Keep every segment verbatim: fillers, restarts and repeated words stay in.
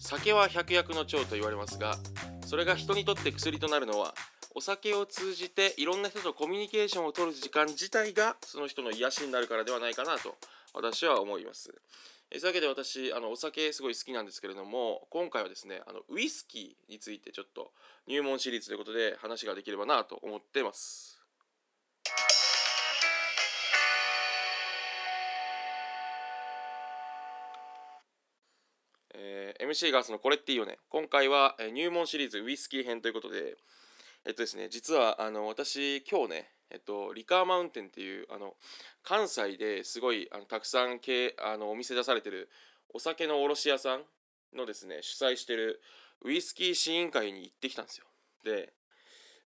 酒は百薬の長と言われますが、それが人にとって薬となるのは、お酒を通じていろんな人とコミュニケーションを取る時間自体がその人の癒しになるからではないかなと私は思います。えそういうわけで私あのお酒すごい好きなんですけれども、今回はですねあのウイスキーについてちょっと入門シリーズということで話ができればなと思っています。えー、エムシー がそのこれっていいよね。今回は入門シリーズウイスキー編ということで。えっとですね、実はあの私今日ね、えっと、リカーマウンテンっていうあの関西ですごいあのたくさん系あのお店出されてるお酒の卸屋さんのですね主催してるウイスキー試飲会に行ってきたんですよ。で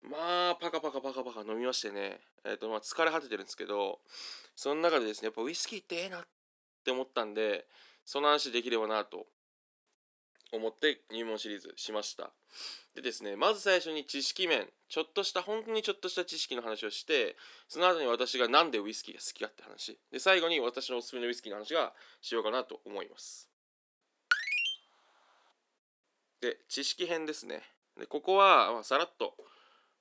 まあパカパカパカパカ飲みましてね、えっとまあ、疲れ果ててるんですけど、その中でですねやっぱウイスキーってええなって思ったんで、その話できればなと思って入門シリーズしました。でですね、まず最初に知識面、ちょっとした本当にちょっとした知識の話をして、その後に私がなんでウイスキーが好きかって話、で最後に私のおすすめのウイスキーの話がしようかなと思います。で、知識編ですね。でここは、まあ、さらっと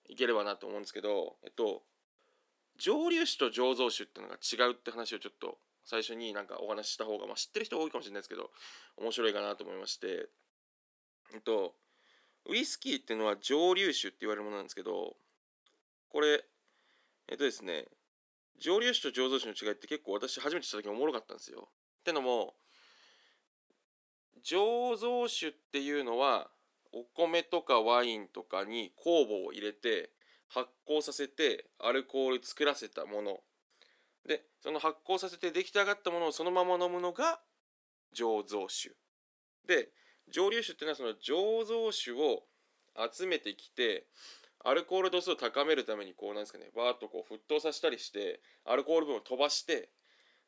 いければなと思うんですけど、えっと蒸留酒と醸造酒っていうのが違うって話をちょっと最初になんかお話しした方が、まあ、知ってる人多いかもしれないですけど面白いかなと思いまして、えっとウイスキーっていうのは蒸留酒って言われるものなんですけど、これえっとですね蒸留酒と醸造酒の違いって結構私初めてした時おもろかったんですよ。ってのも醸造酒っていうのはお米とかワインとかに酵母を入れて発酵させてアルコール作らせたもので、その発酵させて出来上がったものをそのまま飲むのが醸造酒で、蒸留酒っていうのはその醸造酒を集めてきてアルコール度数を高めるためにこうなんですかね、バーッとこう沸騰させたりしてアルコール分を飛ばして、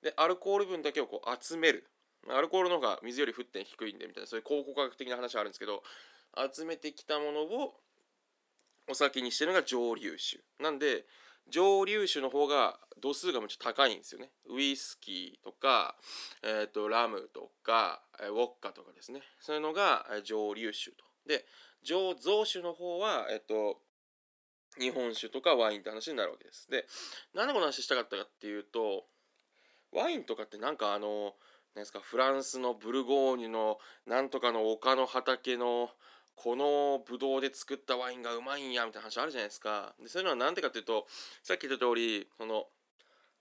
でアルコール分だけをこう集める、アルコールの方が水より沸点低いんでみたいな、そういう考古学的な話はあるんですけど、集めてきたものをお酒にしてるのが蒸留酒なんで、蒸留酒の方が度数がめっちゃ高いんですよね。ウイスキーとか、えー、とラムとかウォッカとかですね、そういうのが蒸留酒と。で醸造酒の方は、えー、と日本酒とかワインって話になるわけです。で何でこの話したかったかっていうと、ワインとかってなんかあのなんですかフランスのブルゴーニュのなんとかの丘の畑のこのブドウで作ったワインがうまいんやみたいな話あるじゃないですか。でそういうのはなんでかっていうと、さっき言った通りその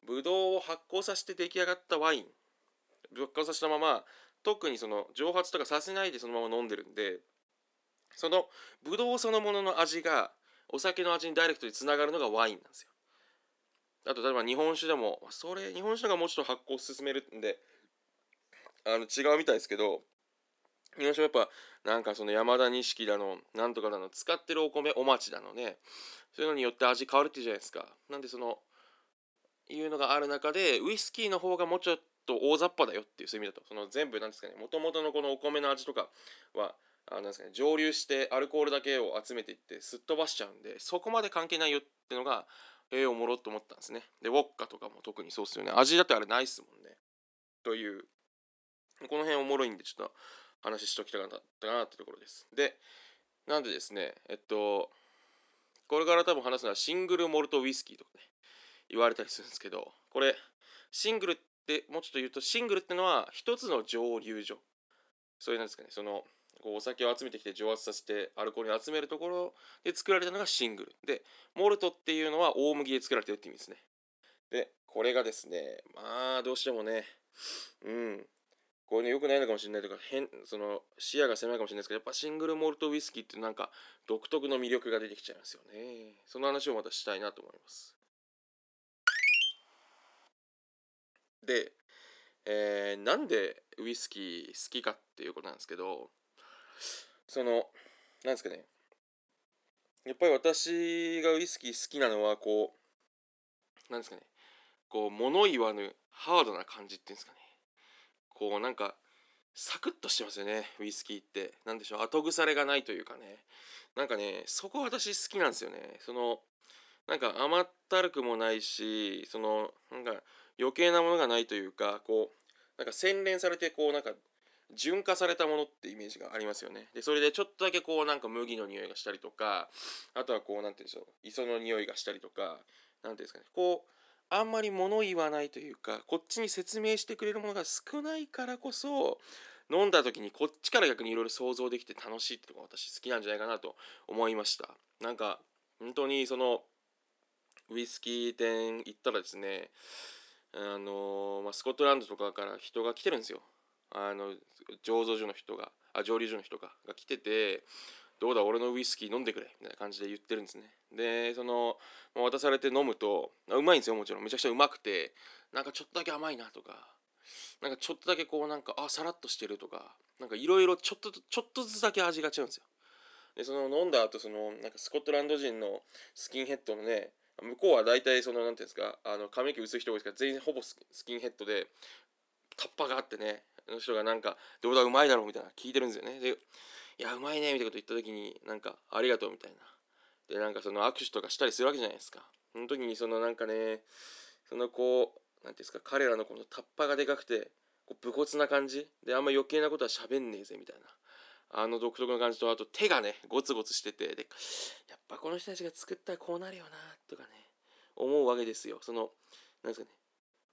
ブドウを発酵させて出来上がったワイン、発酵させたまま特にその蒸発とかさせないでそのまま飲んでるんで、そのブドウそのものの味がお酒の味にダイレクトにつながるのがワインなんですよ。あと例えば日本酒でもそれ日本酒がもうちょっと発酵を進めるんであの違うみたいですけど、日本酒はやっぱなんかその山田錦だのなんとかだの使ってるお米お町だのね、そういうのによって味変わるっていうじゃないですか。なんでそのいうのがある中でウイスキーの方がもうちょっと大雑把だよっていう、そういう意味だとその全部なんですかね、もともとのこのお米の味とかはあなんですかね蒸留してアルコールだけを集めていってすっ飛ばしちゃうんで、そこまで関係ないよってのがええおもろっと思ったんですね。でウォッカとかも特にそうっすよね、味だってあれないっすもんねという、この辺おもろいんでちょっと話しときたかったかなってところです。で、なんでですね、えっとこれから多分話すのはシングルモルトウイスキーとかね言われたりするんですけど、これシングルってもうちょっと言うと、シングルってのは一つの蒸留所、そういうなんですかね、そのこうお酒を集めてきて蒸発させてアルコールを集めるところで作られたのがシングルで、モルトっていうのは大麦で作られてるって意味ですね。で、これがですね、まあどうしてもね、うん。これね良くないのかもしれないとか変その視野が狭いかもしれないですけど、やっぱシングルモルトウイスキーってなんか独特の魅力が出てきちゃいますよね。その話をまたしたいなと思います。で、えー、なんでウイスキー好きかっていうことなんですけど、そのなんですかね、やっぱり私がウイスキー好きなのはこうなんですかね、こう物言わぬハードな感じっていうんですかね。こうなんかサクッとしてますよねウイスキーって。なんでしょう、後腐れがないというかね、なんかねそこ私好きなんですよね。そのなんか甘ったるくもないし、そのなんか余計なものがないというか、こうなんか洗練されて、こうなんか純化されたものってイメージがありますよね。でそれでちょっとだけこうなんか麦の匂いがしたりとか、あとはこうなんていうんでしょう、磯の匂いがしたりとか、なんていうんですかね、こうあんまり物言わないというか、こっちに説明してくれるものが少ないからこそ、飲んだ時にこっちから逆にいろいろ想像できて楽しいっていうのが私好きなんじゃないかなと思いました。なんか本当にそのウイスキー店行ったらですね、あのまあスコットランドとかから人が来てるんですよ。あの醸造所の人が、あ蒸留所の人がが来てて、どうだ俺のウイスキー飲んでくれみたいな感じで言ってるんですね。でその渡されて飲むとうまいんですよ、もちろんめちゃくちゃうまくて、なんかちょっとだけ甘いなとか、なんかちょっとだけこうなんかあさらっとしてるとか、なんかいろいろちょっとちょっとずつだけ味が違うんですよ。でその飲んだ後、そのなんかスコットランド人のスキンヘッドのね、向こうは大体そのなんていうんですか、あの髪の毛薄い人多いですから、全員ほぼスキンヘッドでタッパがあってね、の人がなんかどうだうまいだろうみたいな聞いてるんですよね。でいやうまいねみたいなこと言った時に、なんかありがとうみたいな、でなんかその握手とかしたりするわけじゃないですか。その時にそのなんかね、そのこうなんていうんですか、彼らのこのタッパがでかくてこう武骨な感じで、あんま余計なことは喋んねえぜみたいな、あの独特の感じと、あと手がねゴツゴツしてて、でやっぱこの人たちが作ったらこうなるよなとかね思うわけですよ。そのなんですかね、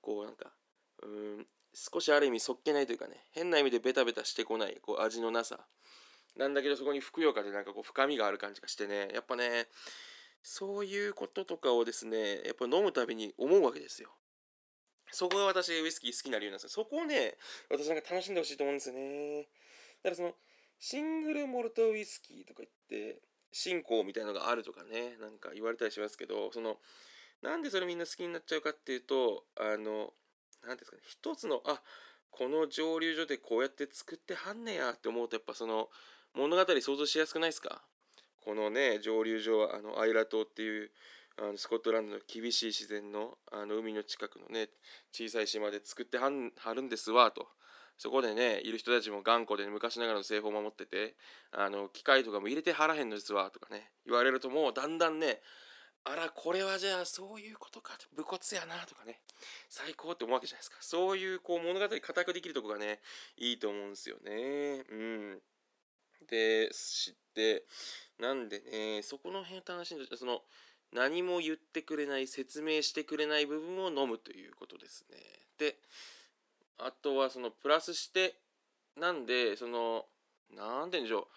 こうなんかうーん少しある意味そっけないというかね、変な意味でベタベタしてこない、こう味のなさなんだけど、そこにふくよかでなんかこう深みがある感じがしてね、やっぱねそういうこととかをですね、やっぱ飲むたびに思うわけですよ。そこが私ウイスキー好きな理由なんですよ。そこをね私なんか楽しんでほしいと思うんですよね。だからそのシングルモルトウイスキーとか言って進行みたいなのがあるとかね、なんか言われたりしますけど、そのなんでそれみんな好きになっちゃうかっていうと、あのなんですかね、一つのあこの蒸留所でこうやって作ってはんねやって思うと、やっぱその物語想像しやすくないですか。このね蒸留所はあのアイラ島っていうあのスコットランドの厳しい自然のあの海の近くのね小さい島で作ってはんはるんですわと。そこでねいる人たちも頑固で、ね、昔ながらの製法を守ってて、あの機械とかも入れてはらへんのですわとかね言われると、もうだんだんね、あらこれはじゃあそういうことか、武骨やなとかね、最高って思うわけじゃないですか。そういうこう物語固くできるとこがねいいと思うんですよね。うんで知ってなんでね、そこの辺楽しんで、その何も言ってくれない、説明してくれない部分を飲むということですね。であとはそのプラスして、なんでそのなんて言うんでしょ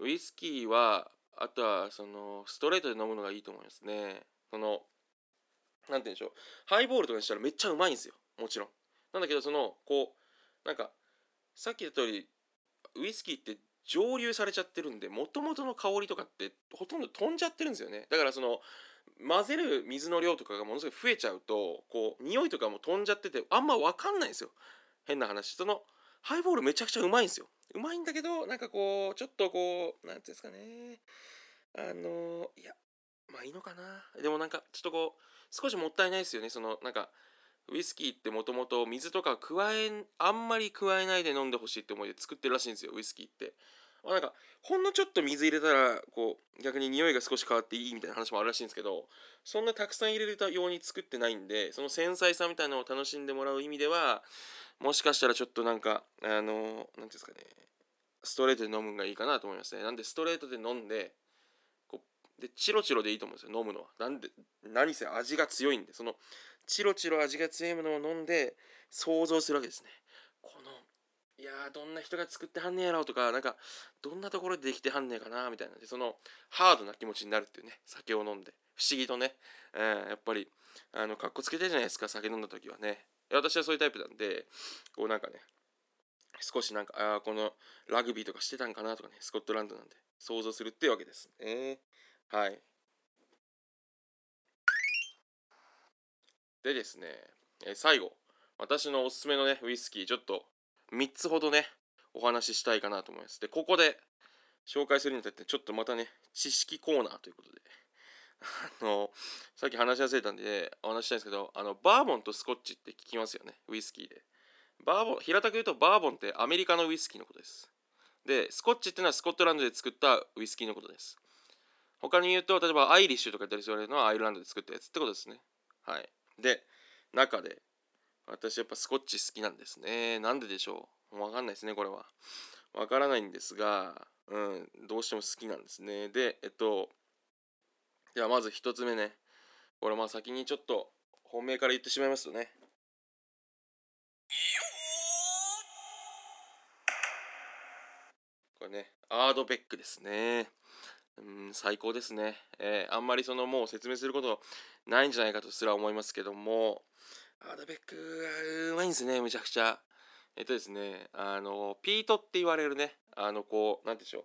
う、ウイスキーはあとはそのストレートで飲むのがいいと思いますね。そのなんて言うんでしょう、ハイボールとかにしたらめっちゃうまいんですよ、もちろんなんだけど、そのこうなんかさっき言った通りウイスキーって蒸留されちゃってるんで、元々の香りとかってほとんど飛んじゃってるんですよね。だからその混ぜる水の量とかがものすごい増えちゃうと、こう匂いとかも飛んじゃっててあんま分かんないんですよ。変な話、そのハイボールめちゃくちゃうまいんですよ。うまいんだけど、なんかこうちょっとこうなんていうんですかね、あのいやまあいいのかな、でもなんかちょっとこう少しもったいないですよね。そのなんかウイスキーってもともと水とか加えあんまり加えないで飲んでほしいって思いで作ってるらしいんですよ、ウイスキーって。なんかほんのちょっと水入れたらこう逆に匂いが少し変わっていいみたいな話もあるらしいんですけど、そんなたくさん入れるように作ってないんで、その繊細さみたいなのを楽しんでもらう意味では、もしかしたらちょっとなんかあのなんていうんですかね、ストレートで飲むのがいいかなと思いますね。なんでストレートで飲んで、こうでチロチロでいいと思うんですよ、飲むのは。なんで何せ味が強いんで、そのチロチロ味が強いものを飲んで想像するわけですね。このいやどんな人が作ってはんねやろうとか、なんかどんなところでできてはんねやかなみたいな、でそのハードな気持ちになるっていうね、酒を飲んで不思議とね、えー、やっぱりあのかっこつけてるじゃないですか、酒飲んだ時はね。私はそういうタイプなんで、こうなんかね少しなんかあこのラグビーとかしてたんかなとかね、スコットランドなんで想像するっていうわけですね。はい。でですね、えー、最後私のおすすめのねウイスキーちょっとみっつほどねお話ししたいかなと思います。でここで紹介するにあたってちょっとまたね知識コーナーということであのさっき話し忘れたんで、ね、お話ししたいんですけど、あのバーボンとスコッチって聞きますよね、ウイスキーで。バーボン、平たく言うとバーボンってアメリカのウイスキーのことです。でスコッチってのはスコットランドで作ったウイスキーのことです。他に言うと、例えばアイリッシュとか言ったりするのはアイルランドで作ったやつってことですね。はい。で、中で、私やっぱスコッチ好きなんですね。なんででしょう。わかんないですね、これは。わからないんですが、うん、どうしても好きなんですね。で、えっと、ではまず一つ目ね。これまあ先にちょっと本命から言ってしまいますとね。これね、アードベックですね。うん、最高ですね、えー、あんまりそのもう説明することないんじゃないかとすら思いますけども、アードベックはうまいんですね、むちゃくちゃ。えっとですね、あのピートって言われるね、あのこうなんてでしょ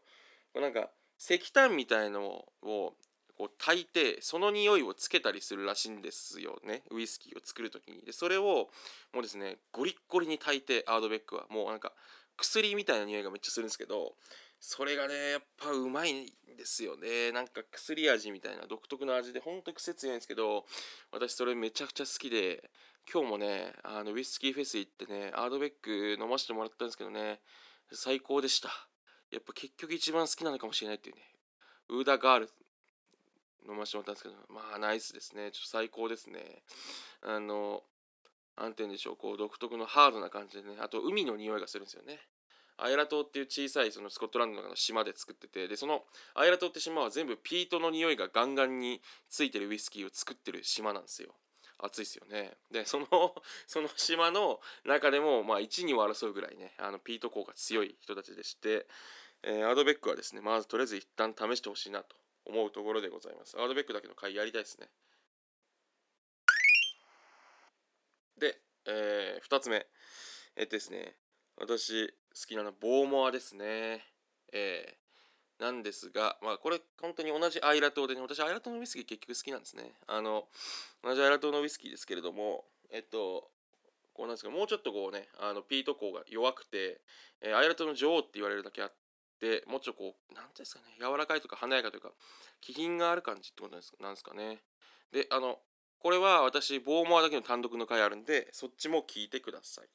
う、なんか石炭みたいのをこう炊いてその匂いをつけたりするらしいんですよね、ウイスキーを作るときに。でそれをもうですね、ゴリッゴリに炊いて、アードベックはもうなんか薬みたいな匂いがめっちゃするんですけど、それがねやっぱうまいんですよね。なんか薬味みたいな独特の味で、ほんと癖強いんですけど、私それめちゃくちゃ好きで、今日もねあのウイスキーフェス行ってね、アードベック飲ませてもらったんですけどね、最高でした。やっぱ結局一番好きなのかもしれないっていうね、ウーダガール飲ませてもらったんですけど、まあナイスですね。ちょっと最高ですね。あのなんて言うんでしょう、こう独特のハードな感じでね、あと海の匂いがするんですよね。アイラ島っていう小さいそのスコットランドの島で作ってて、でそのアイラ島って島は全部ピートの匂いがガンガンについてるウイスキーを作ってる島なんですよ。暑いですよね。でそのその島の中でもまあいち、にを争うぐらいね、あのピート効果強い人たちでして、えー、アードベックはですね、まずとりあえず一旦試してほしいなと思うところでございます。アードベックだけの回やりたいですね。で、えー、ふたつめ、えっとですね、私好きなのはボーモアですね、えー、なんですが、まあこれ本当に同じアイラ島でね、私アイラ島のウイスキー結局好きなんですね。あの同じアイラ島のウイスキーですけれども、えっとこうなんですか、もうちょっとこうね、あのピート効が弱くて、えー、アイラ島の女王って言われるだけあって、もうちょっとこうなんていうんですかね、柔らかいとか華やかというか気品がある感じってことなんですかね。であのこれは私ボーモアだけの単独の回あるんで、そっちも聞いてください。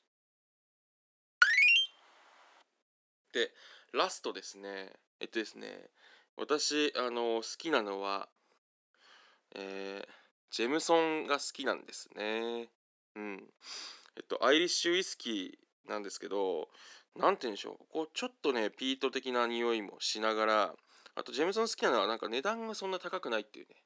でラストですね、えっとですね、私あの好きなのは、えー、ジェムソンが好きなんですね。うん、えっとアイリッシュウイスキーなんですけど、なんて言うんでしょう、こうちょっとねピート的な匂いもしながら、あとジェムソン好きなのはなんか値段がそんな高くないっていうね、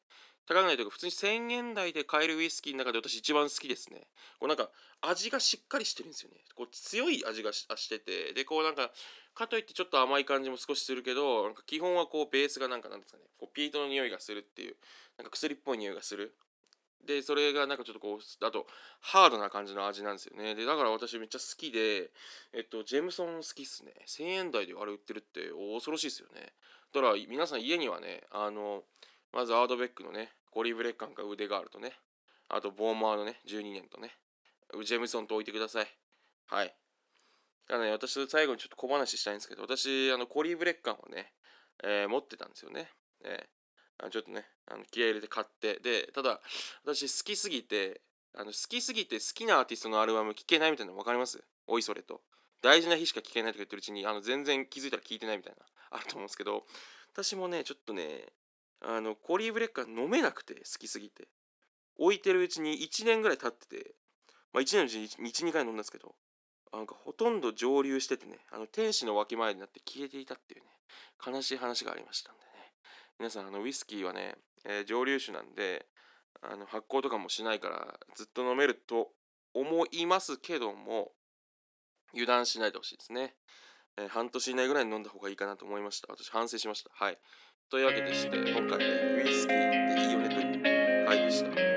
高くないというか普通にせんえん台で買えるウイスキーの中で私一番好きですね。こうなんか味がしっかりしてるんですよね。こう強い味が し, してて、でこうなんかかといってちょっと甘い感じも少しするけど、なんか基本はこうベースがなんかなんですかね、こうピートの匂いがするっていう、なんか薬っぽい匂いがする。でそれがなんかちょっとこうあとハードな感じの味なんですよね。でだから私めっちゃ好きで、えっとジェムソン好きっすね。せんえん台であれ売ってるって恐ろしいですよね。だから皆さん家にはね、あのまずアードベックのね、ゴリブレッカンか腕があるとね、あとボーマーのね、じゅうにねんとね、ジェムソンと置いてください。はい。だからね、私最後にちょっと小話したいんですけど、私、あの、コリブレッカンをね、えー、持ってたんですよね。えー、ちょっとね、あの気合入れて買って、で、ただ、私好きすぎて、あの好きすぎて好きなアーティストのアルバム聴けないみたいなの分かります？おいそれと。大事な日しか聴けないとか言ってるうちに、あの全然気づいたら聴いてないみたいな、あると思うんですけど、私もね、ちょっとね、あのコリー・ブレッカー飲めなくて、好きすぎて置いてるうちにいちねんぐらい経ってて、まあいちねんのうちに いち,に 回飲んだんですけど、なんかほとんど蒸留しててね、あの天使の脇前になって消えていたっていうね、悲しい話がありましたんでね、皆さんあのウイスキーはね、えー、蒸留酒なんで、あの発酵とかもしないからずっと飲めると思いますけども、油断しないでほしいですね、えー、半年以内ぐらいに飲んだ方がいいかなと思いました。私反省しました。はい、というわけでして、今回ウイスキーっていいよねという回でした。